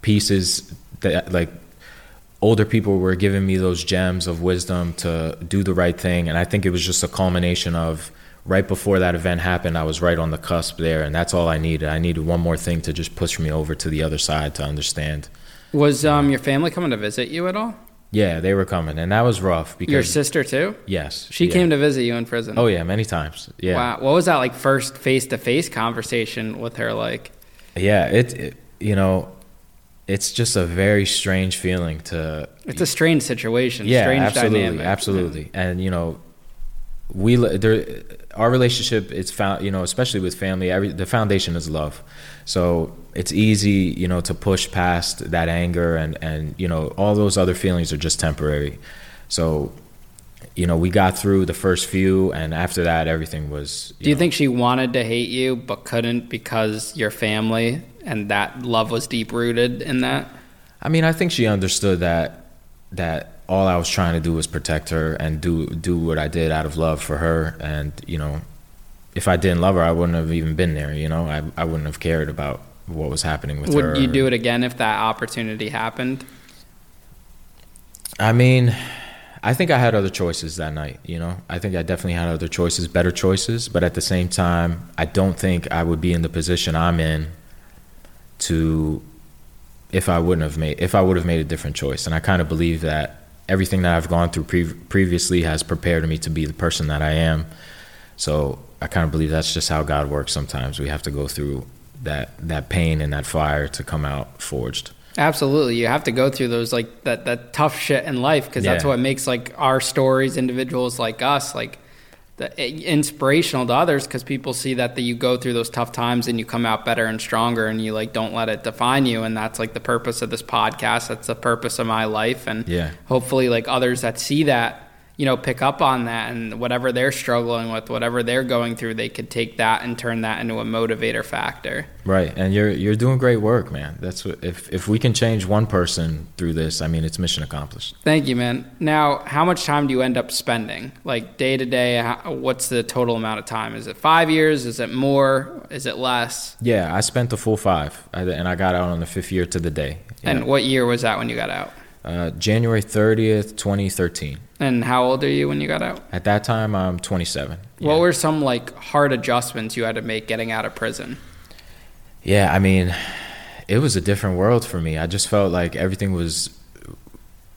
pieces that, like, older people were giving me those gems of wisdom to do the right thing. And I think it was just a culmination of, right before that event happened, I was right on the cusp there, and that's all I needed. I needed one more thing to just push me over to the other side to understand. Was um, your family coming to visit you at all? Yeah, they were coming, and that was rough. Because your sister too? Yes. She yeah. came to visit you in prison? Oh, yeah, many times. Yeah. Wow. What was that, like, first face-to-face conversation with her like? Yeah, it, it you know, it's just a very strange feeling to... It's a strange situation, yeah, strange absolutely, dynamic. Yeah, absolutely, absolutely. And, you know, we... there. Our relationship, it's found, you know, especially with family, every, the foundation is love. So it's easy, you know, to push past that anger and, and, you know, all those other feelings are just temporary. So, you know, we got through the first few, and after that, everything was, you Do you know, think she wanted to hate you but couldn't because your family and that love was deep-rooted in that? I mean, I think she understood that, that, all I was trying to do was protect her and do do what I did out of love for her. And, you know, if I didn't love her, I wouldn't have even been there, you know? I, I wouldn't have cared about what was happening with her. Would you do it again if that opportunity happened? I mean, I think I had other choices that night, you know? I think I definitely had other choices, better choices. But at the same time, I don't think I would be in the position I'm in to if I wouldn't have made, if I would have made a different choice. And I kind of believe that everything that I've gone through pre- previously has prepared me to be the person that I am. So I kind of believe that's just how God works sometimes. We have to go through that that pain and that fire to come out forged. Absolutely. You have to go through those, like, that, that tough shit in life, because that's yeah. what makes, like, our stories, individuals like us, like, the, inspirational to others, because people see that, that you go through those tough times and you come out better and stronger, and you, like, don't let it define you. And that's, like, the purpose of this podcast. That's the purpose of my life. And yeah. hopefully, like, others that see that, you know, pick up on that, and whatever they're struggling with, whatever they're going through, they could take that and turn that into a motivator factor. Right. And you're you're doing great work, man. That's what, if if we can change one person through this, I mean, it's mission accomplished. Thank you, man. Now, how much time do you end up spending? Like, day to day, how, what's the total amount of time? Is it five years? Is it more? Is it less? Yeah, I spent the full five, and I got out on the fifth year to the day. Yeah. And what year was that when you got out? Uh, January thirtieth, twenty thirteen. And how old are you when you got out? At that time, I'm twenty-seven. Yeah. What were some, like, hard adjustments you had to make getting out of prison? Yeah, I mean, it was a different world for me. I just felt like everything was,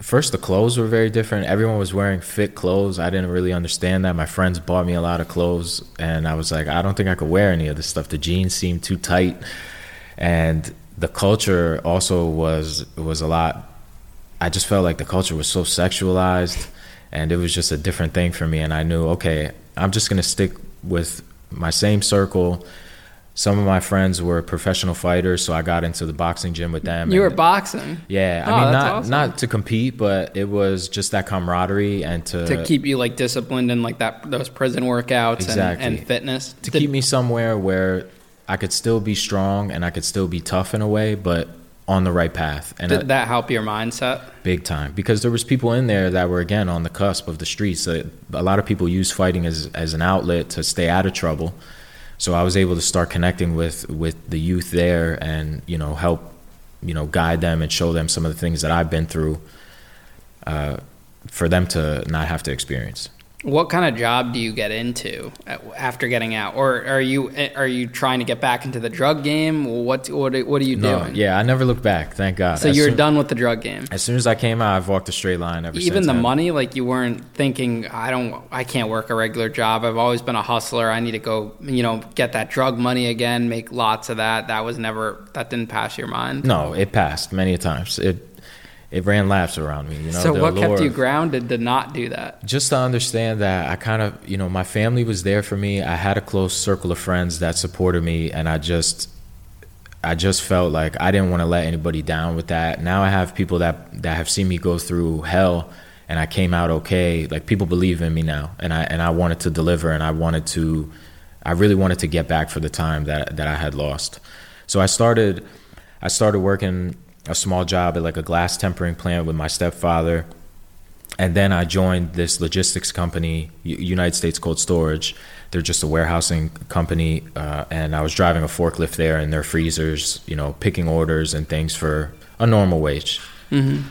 first, the clothes were very different. Everyone was wearing fit clothes. I didn't really understand that. My friends bought me a lot of clothes, and I was like, I don't think I could wear any of this stuff. The jeans seemed too tight. And the culture also was was a lot. I just felt like the culture was so sexualized, and it was just a different thing for me. And I knew, okay, I'm just going to stick with my same circle, Some of my friends were professional fighters, so I got into the boxing gym with them. You and, were boxing? Yeah. I oh, mean, not awesome. not to compete, but it was just that camaraderie and to... To keep you, like, disciplined in, like, that those prison workouts exactly. and, and fitness. To Did, keep me somewhere where I could still be strong and I could still be tough in a way, but on the right path. And Did I, that help your mindset? Big time. Because there was people in there that were, again, on the cusp of the streets. So a lot of people use fighting as, as an outlet to stay out of trouble. So I was able to start connecting with, with the youth there and, you know, help, you know, guide them and show them some of the things that I've been through uh, for them to not have to experience. What kind of job do you get into after getting out? Or are you are you trying to get back into the drug game? What what, what are you no, doing? Yeah, I never looked back, thank God. So as you're soon, done with the drug game? As soon as I came out, I've walked a straight line ever Even since. Even the then. money? Like you weren't thinking, I don't, I can't work a regular job. I've always been a hustler. I need to go, you know, get that drug money again, make lots of that. That was never, that didn't pass your mind? No, it passed many times. It It ran laps around me. You know, so what kept you grounded to not do that? Just to understand that I kind of, you know, my family was there for me. I had a close circle of friends that supported me. And I just, I just felt like I didn't want to let anybody down with that. Now I have people that, that have seen me go through hell and I came out okay. Like people believe in me now. And I, and I wanted to deliver and I wanted to, I really wanted to get back for the time that, that I had lost. So I started, I started working a small job at like a glass tempering plant with my stepfather. And then I joined this logistics company, United States Cold Storage. They're just a warehousing company. Uh, and I was driving a forklift there in their freezers, you know, picking orders and things for a normal wage. Mm-hmm.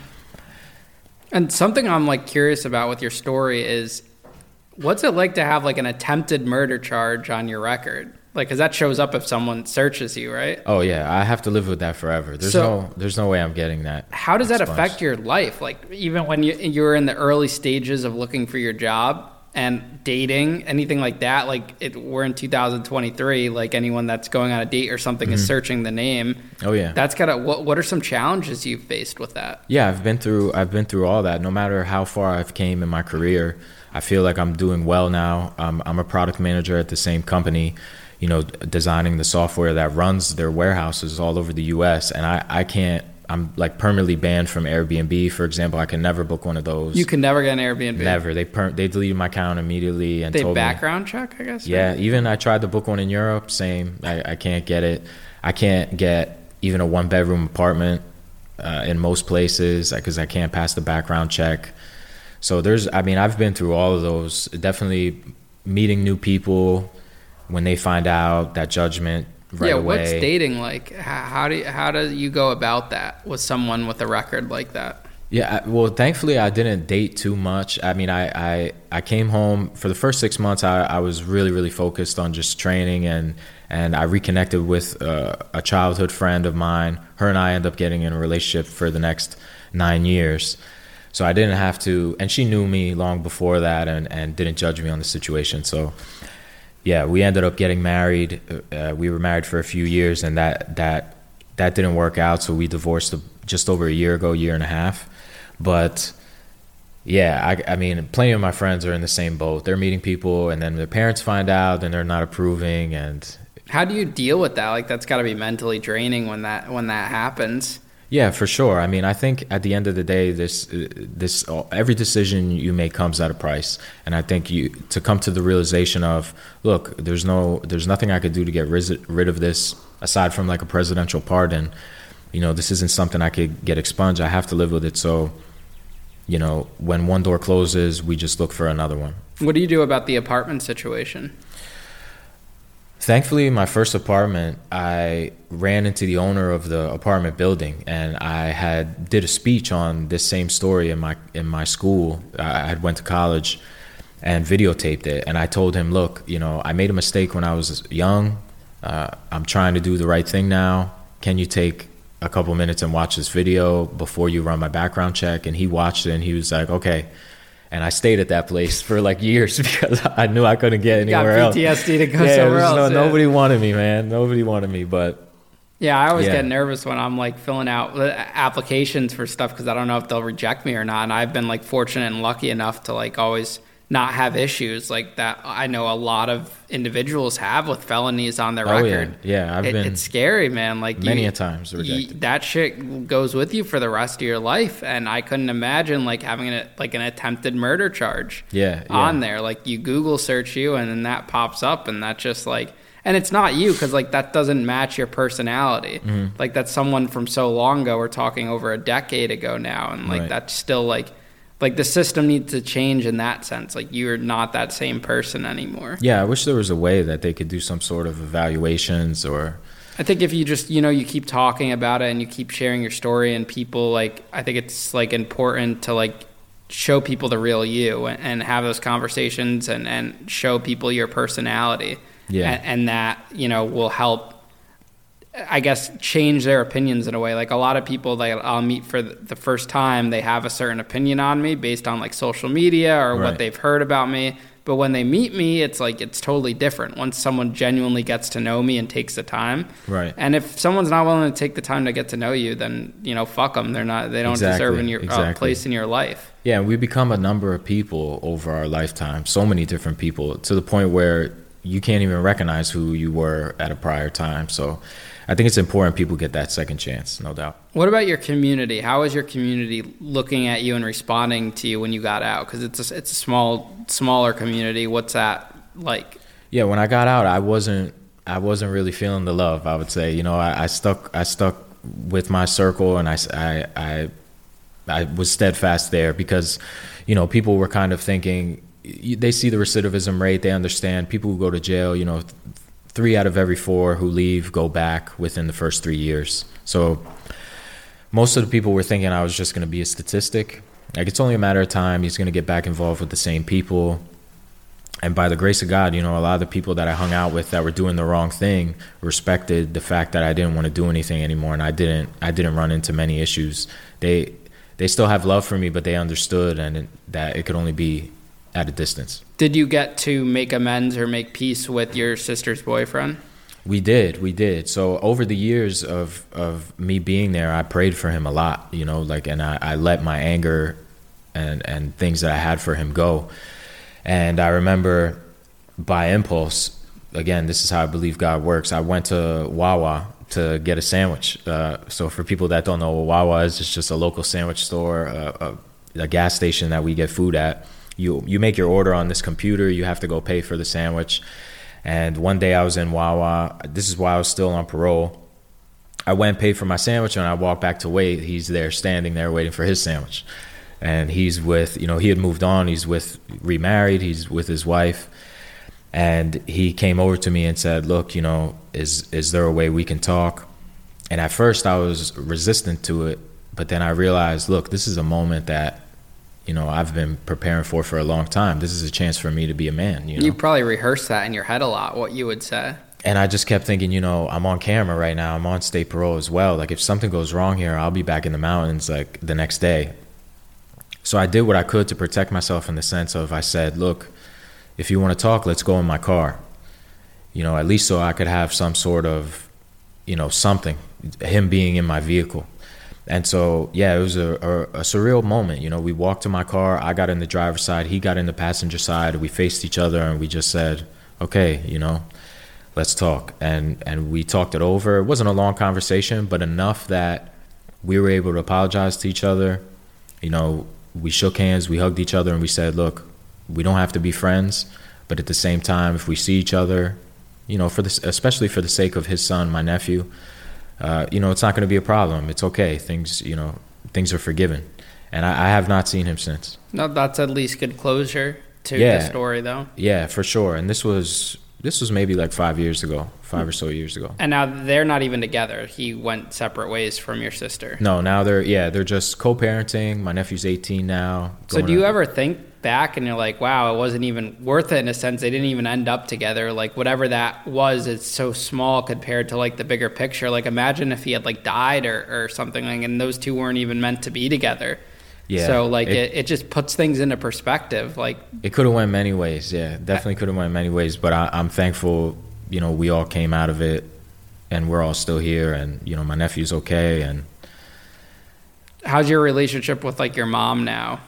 And something I'm like curious about with your story is what's it like to have like an attempted murder charge on your record? Like, because that shows up if someone searches you, right? Oh, yeah. I have to live with that forever. There's so, no there's no way I'm getting that. How does that response. affect your life? Like, even when you, you were in the early stages of looking for your job and dating, anything like that, like, it, we're in two thousand twenty-three, like, anyone that's going on a date or something mm-hmm. is searching the name. Oh, yeah. That's gotta, what, what are some challenges you've faced with that? Yeah, I've been through, I've been through all that. No matter how far I've came in my career, I feel like I'm doing well now. I'm, I'm a product manager at the same company, you know, designing the software that runs their warehouses all over the U S. And I, I can't, I'm like permanently banned from Airbnb, for example. I can never book one of those. You can never get an Airbnb? Never. They per, they deleted my account immediately and they told me. They background check, I guess? Yeah. Right? Even I tried to book one in Europe, same. I, I can't get it. I can't get even a one bedroom apartment uh, in most places because I can't pass the background check. So there's, I mean, I've been through all of those. Definitely meeting new people, when they find out, that judgment right yeah, away. Yeah, what's dating like? How do you, how do you go about that with someone with a record like that? Yeah, I, well, thankfully I didn't date too much. I mean, I, I, I came home for the first six months. I, I was really, really focused on just training and, and I reconnected with uh, a childhood friend of mine. Her and I ended up getting in a relationship for the next nine years. So I didn't have to, and she knew me long before that and, and didn't judge me on the situation. So yeah, we ended up getting married. Uh, we were married for a few years, and that that that didn't work out. So we divorced just over a year ago, year and a half. But yeah, I, I mean, plenty of my friends are in the same boat. They're meeting people, and then their parents find out, and they're not approving. And how do you deal with that? Like, that's got to be mentally draining when that when that happens. Yeah, for sure. I mean, I think at the end of the day, this this every decision you make comes at a price, and I think you to come to the realization of, look, there's no, there's nothing I could do to get rid of this aside from like a presidential pardon. You know, this isn't something I could get expunged. I have to live with it. So, you know, when one door closes, we just look for another one. What do you do about the apartment situation? Thankfully, my first apartment, I ran into the owner of the apartment building, and I had did a speech on this same story in my in my school. I had went to college and videotaped it, and I told him, look, you know, I made a mistake when I was young. Uh, I'm trying to do the right thing now. Can you take a couple minutes and watch this video before you run my background check? And he watched it, and he was like, okay. And I stayed at that place for like years because I knew I couldn't get anywhere else. You got P T S D to go yeah, somewhere else. No, yeah. Nobody wanted me, man. Nobody wanted me. But yeah, I always yeah. get nervous when I'm like filling out applications for stuff because I don't know if they'll reject me or not. And I've been like fortunate and lucky enough to like always not have issues like that. I know a lot of individuals have with felonies on their oh, record. Yeah, yeah I've it, been. It's scary, man. Like many you, a times you, that shit goes with you for the rest of your life. And I couldn't imagine like having a, like an attempted murder charge. Yeah, yeah. On there, like you Google search you, and then that pops up, and that's just like. And it's not you, because like that doesn't match your personality. Mm-hmm. Like that's someone from so long ago. We're talking over a decade ago now, and like right. that's still like, like the system needs to change in that sense. Like you're not that same person anymore. Yeah, I wish there was a way that they could do some sort of evaluations or. I think if you just you know you keep talking about it and you keep sharing your story and people like I think it's like important to like show people the real you and, and have those conversations and and show people your personality. Yeah, and, and that, you know, will help, I guess, change their opinions in a way. Like a lot of people that I'll meet for the first time, they have a certain opinion on me based on like social media or right. what they've heard about me. But when they meet me, it's like it's totally different once someone genuinely gets to know me and takes the time. Right. And if someone's not willing to take the time to get to know you, then, you know, fuck them. They're not, they don't exactly. deserve in your exactly. uh, place in your life. Yeah. We become a number of people over our lifetime, so many different people, to the point where you can't even recognize who you were at a prior time. So I think it's important people get that second chance, no doubt. What about your community? How is your community looking at you and responding to you when you got out? Because it's a, it's a small, smaller community. What's that like? Yeah, when I got out, I wasn't I wasn't really feeling the love, I would say. You know, I, I stuck I stuck with my circle, and I, I, I, I was steadfast there because, you know, people were kind of thinking, they see the recidivism rate. They understand people who go to jail, you know, th- three out of every four who leave go back within the first three years. So most of the people were thinking I was just going to be a statistic. Like, it's only a matter of time. He's going to get back involved with the same people. And by the grace of God, you know, a lot of the people that I hung out with that were doing the wrong thing respected the fact that I didn't want to do anything anymore. And I didn't, I didn't run into many issues. They, they still have love for me, but they understood and it, that it could only be at a distance. Did you get to make amends or make peace with your sister's boyfriend? We did. We did. So over the years of, of me being there, I prayed for him a lot, you know, like, and I, I let my anger and, and things that I had for him go. And I remember by impulse, again, this is how I believe God works. I went to Wawa to get a sandwich. Uh, so for people that don't know what Wawa is, it's just a local sandwich store, uh, a, a gas station that we get food at. You you make your order on this computer. You have to go pay for the sandwich. And one day I was in Wawa. This is why I was still on parole. I went and paid for my sandwich, and I walked back to wait. He's there, standing there, waiting for his sandwich. And he's with, you know, he had moved on. He's with, remarried. He's with his wife. And he came over to me and said, look, you know, is is there a way we can talk? And at first I was resistant to it. But then I realized, look, this is a moment that, you know, I've been preparing for for a long time. This is a chance for me to be a man, you know? You probably rehearsed that in your head a lot, what you would say. And I just kept thinking, you know, I'm on camera right now. I'm on state parole as well. Like, if something goes wrong here, I'll be back in the mountains, like, the next day. So I did what I could to protect myself in the sense of I said, look, if you want to talk, let's go in my car. You know, at least so I could have some sort of, you know, something, him being in my vehicle. And so, yeah, it was a, a, a surreal moment. You know, we walked to my car. I got in the driver's side. He got in the passenger side. We faced each other, and we just said, okay, you know, let's talk. And and we talked it over. It wasn't a long conversation, but enough that we were able to apologize to each other. You know, we shook hands. We hugged each other, and we said, look, we don't have to be friends. But at the same time, if we see each other, you know, for this, especially for the sake of his son, my nephew, Uh, you know, it's not going to be a problem. It's okay. Things, you know, things are forgiven. And I, I have not seen him since. No, that's at least good closure to yeah. the story, though. Yeah, for sure. And this was this was maybe like five years ago, five or so years ago. And now they're not even together. He went separate ways from your sister. No, now they're, yeah, they're just co-parenting. My nephew's eighteen now. So do you out. ever think back and you're like, wow, it wasn't even worth it in a sense. They didn't even end up together. Like, whatever that was, it's so small compared to like the bigger picture. Like, imagine if he had like died or, or something, like, and those two weren't even meant to be together. Yeah. So like it, it, it just puts things into perspective. Like, it could have went many ways. Yeah, definitely could have went many ways. But I, I'm thankful, you know, we all came out of it, and we're all still here. And, you know, my nephew's okay. And how's your relationship with like your mom now?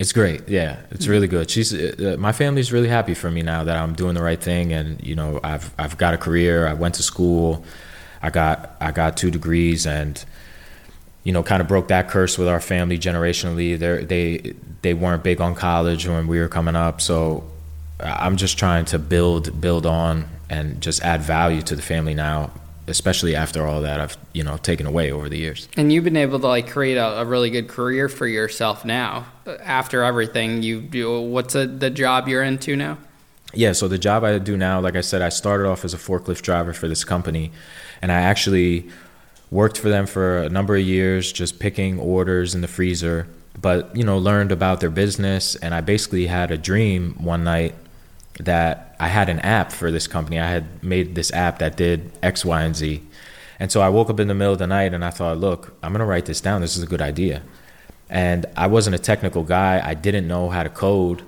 It's great. Yeah, it's really good. She's uh, my family's really happy for me now that I'm doing the right thing, and you know, I've I've got a career. I went to school. I got I got two degrees, and you know, kind of broke that curse with our family generationally. They they they weren't big on college when we were coming up, so I'm just trying to build build on and just add value to the family now, especially after all that I've, you know, taken away over the years. And you've been able to like create a, a really good career for yourself now. After everything you do, what's a, the job you're into now? Yeah, so the job I do now, like I said, I started off as a forklift driver for this company, and I actually worked for them for a number of years, just picking orders in the freezer, but, you know, learned about their business. And I basically had a dream one night that I had an app for this company. I had made this app that did X, Y, and Z. And so I woke up in the middle of the night and I thought, look, I'm going to write this down. This is a good idea. And I wasn't a technical guy. I didn't know how to code,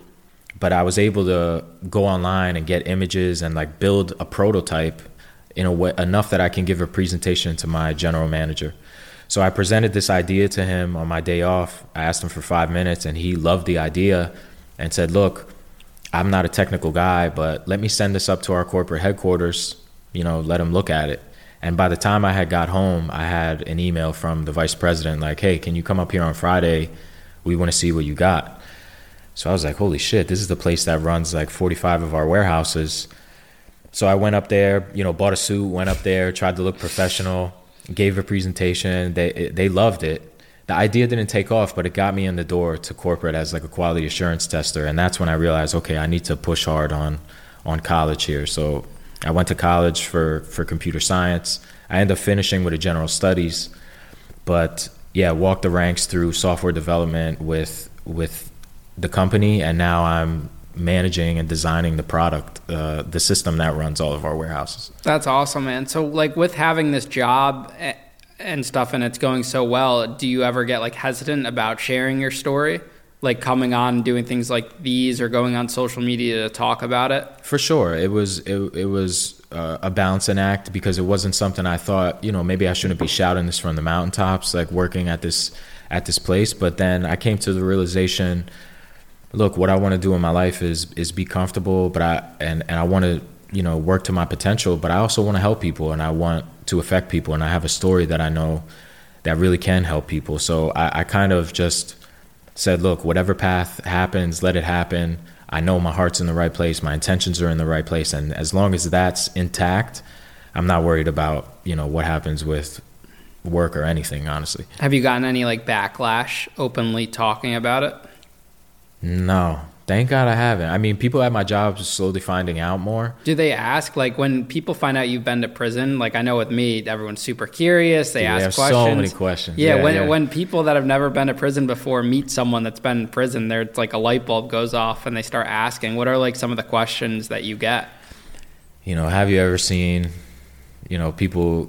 but I was able to go online and get images and like build a prototype in a way enough that I can give a presentation to my general manager. So I presented this idea to him on my day off. I asked him for five minutes and he loved the idea and said, look, I'm not a technical guy, but let me send this up to our corporate headquarters, you know, let them look at it. And by the time I had got home, I had an email from the vice president, like, hey, can you come up here on Friday? We want to see what you got. So I was like, holy shit, this is the place that runs like forty-five of our warehouses. So I went up there, you know, bought a suit, went up there, tried to look professional, gave a presentation. They they loved it. The idea didn't take off, but it got me in the door to corporate as like a quality assurance tester. And that's when I realized, okay, I need to push hard on on college here. So I went to college for, for computer science. I ended up finishing with a general studies, but yeah, walked the ranks through software development with with the company, and now I'm managing and designing the product, uh, the system that runs all of our warehouses. That's awesome, man. So like with having this job and stuff and it's going so well, do you ever get like hesitant about sharing your story? Like coming on and doing things like these or going on social media to talk about it? For sure. It was, it, it was uh, a balancing act because it wasn't something I thought, you know, maybe I shouldn't be shouting this from the mountaintops, like working at this, at this place. But then I came to the realization, look, what I want to do in my life is is be comfortable, but I and, and I want to, you know, work to my potential, but I also want to help people and I want to affect people, and I have a story that I know that really can help people. So I, I kind of just said, look, whatever path happens, let it happen. I know my heart's in the right place, my intentions are in the right place, and as long as that's intact, I'm not worried about, you know, what happens with work or anything, honestly. Have you gotten any like backlash openly talking about it? No, thank God I haven't. I mean, people at my job are slowly finding out more. Do they ask, like, when people find out you've been to prison, like, I know with me, everyone's super curious. They Dude, ask they have questions. So many questions. Yeah, yeah when yeah. when people that have never been to prison before meet someone that's been in prison, there it's like a light bulb goes off and they start asking, what are, like, some of the questions that you get? You know, have you ever seen, you know, people...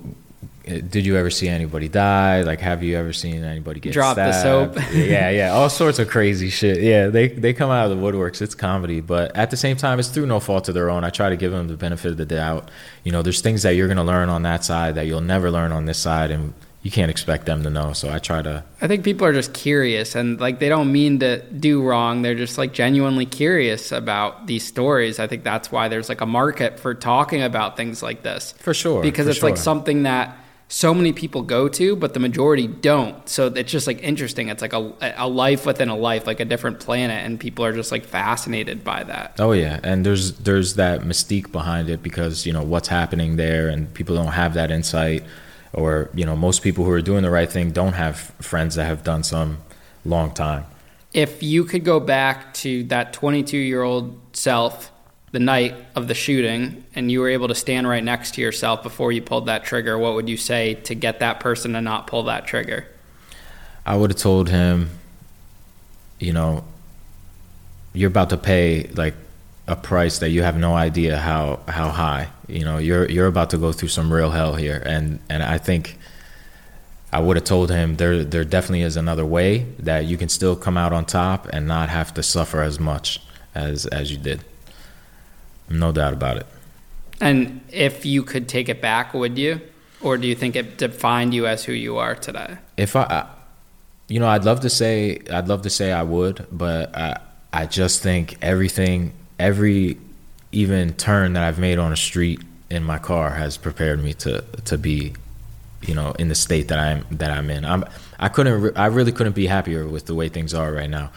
Did you ever see anybody die? Like, have you ever seen anybody get Drop stabbed? Drop the soap. yeah, yeah, all sorts of crazy shit. Yeah, they they come out of the woodworks. It's comedy, but at the same time, it's through no fault of their own. I try to give them the benefit of the doubt. You know, there's things that you're going to learn on that side that you'll never learn on this side, and you can't expect them to know, so I try to... I think people are just curious, and, like, they don't mean to do wrong. They're just, like, genuinely curious about these stories. I think that's why there's, like, a market for talking about things like this. For sure. Because for it's, sure. like, something that... so many people go to, but the majority don't. So it's just like interesting. It's like a, a life within a life, like a different planet. And people are just like fascinated by that. Oh yeah. And there's, there's that mystique behind it because, you know, what's happening there and people don't have that insight, or, you know, most people who are doing the right thing don't have friends that have done some long time. If you could go back to that twenty-two year old self the night of the shooting, and you were able to stand right next to yourself before you pulled that trigger, what would you say to get that person to not pull that trigger? I would have told him, you know, you're about to pay like a price that you have no idea how, how high. You know, you're you're about to go through some real hell here. And and I think I would have told him there there definitely is another way that you can still come out on top and not have to suffer as much as as you did. No doubt about it. And if you could take it back, would you? Or do you think it defined you as who you are today? If I, you know, I'd love to say, I'd love to say I would, but I, I just think everything, every even turn that I've made on a street in my car has prepared me to, to be, you know, in the state that I'm, that I'm in. I'm, I couldn't, I really couldn't be happier with the way things are right now.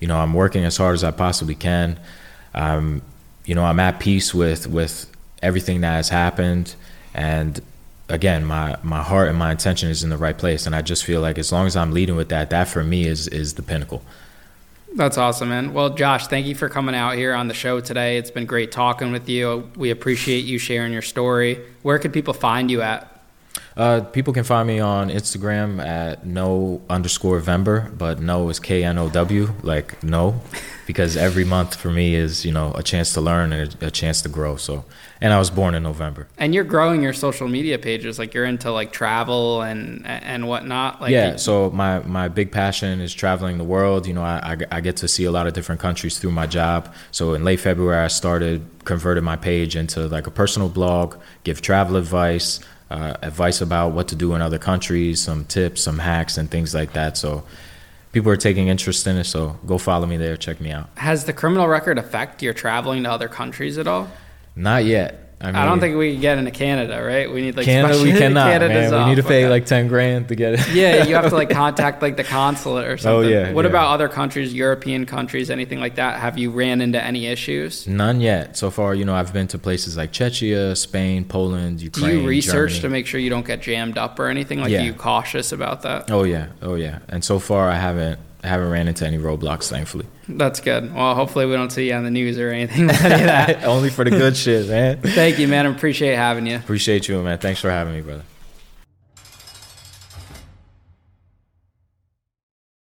You know, I'm working as hard as I possibly can. Um, you know, I'm at peace with, with everything that has happened. And again, my, my heart and my intention is in the right place. And I just feel like as long as I'm leading with that, that for me is, is the pinnacle. That's awesome, man. Well, Josh, thank you for coming out here on the show today. It's been great talking with you. We appreciate you sharing your story. Where can people find you at? Uh, people can find me on Instagram at no underscore Vember, but no is K N O W, like no, because every month for me is, you know, a chance to learn and a, a chance to grow. So, and I was born in November. And you're growing your social media pages, like you're into like travel and and whatnot. Like, yeah, so my, my big passion is traveling the world. You know, I, I, I get to see a lot of different countries through my job. So in late February, I started, converted my page into like a personal blog, give travel advice, Uh, advice about what to do in other countries, some tips, some hacks, and things like that. So people are taking interest in it, so go follow me there, check me out. Has the criminal record affect your traveling to other countries at all? Not yet. I mean, I don't think we can get into Canada, right? We need like Canada, we cannot, Canada's man. We need to pay okay. like ten grand to get it. Yeah, you have to like contact like the consulate or something. Oh, yeah. What yeah. about other countries, European countries, anything like that? Have you ran into any issues? None yet. So far, you know, I've been to places like Czechia, Spain, Poland, Ukraine. Do you research Germany. To make sure you don't get jammed up or anything? Like, yeah. Are you cautious about that? Oh yeah, oh yeah. And so far, I haven't. I haven't ran into any roadblocks, thankfully. That's good. Well, hopefully we don't see you on the news or anything like that. Only for the good shit, man. Thank you, man. I appreciate having you. Appreciate you, man. Thanks for having me, brother.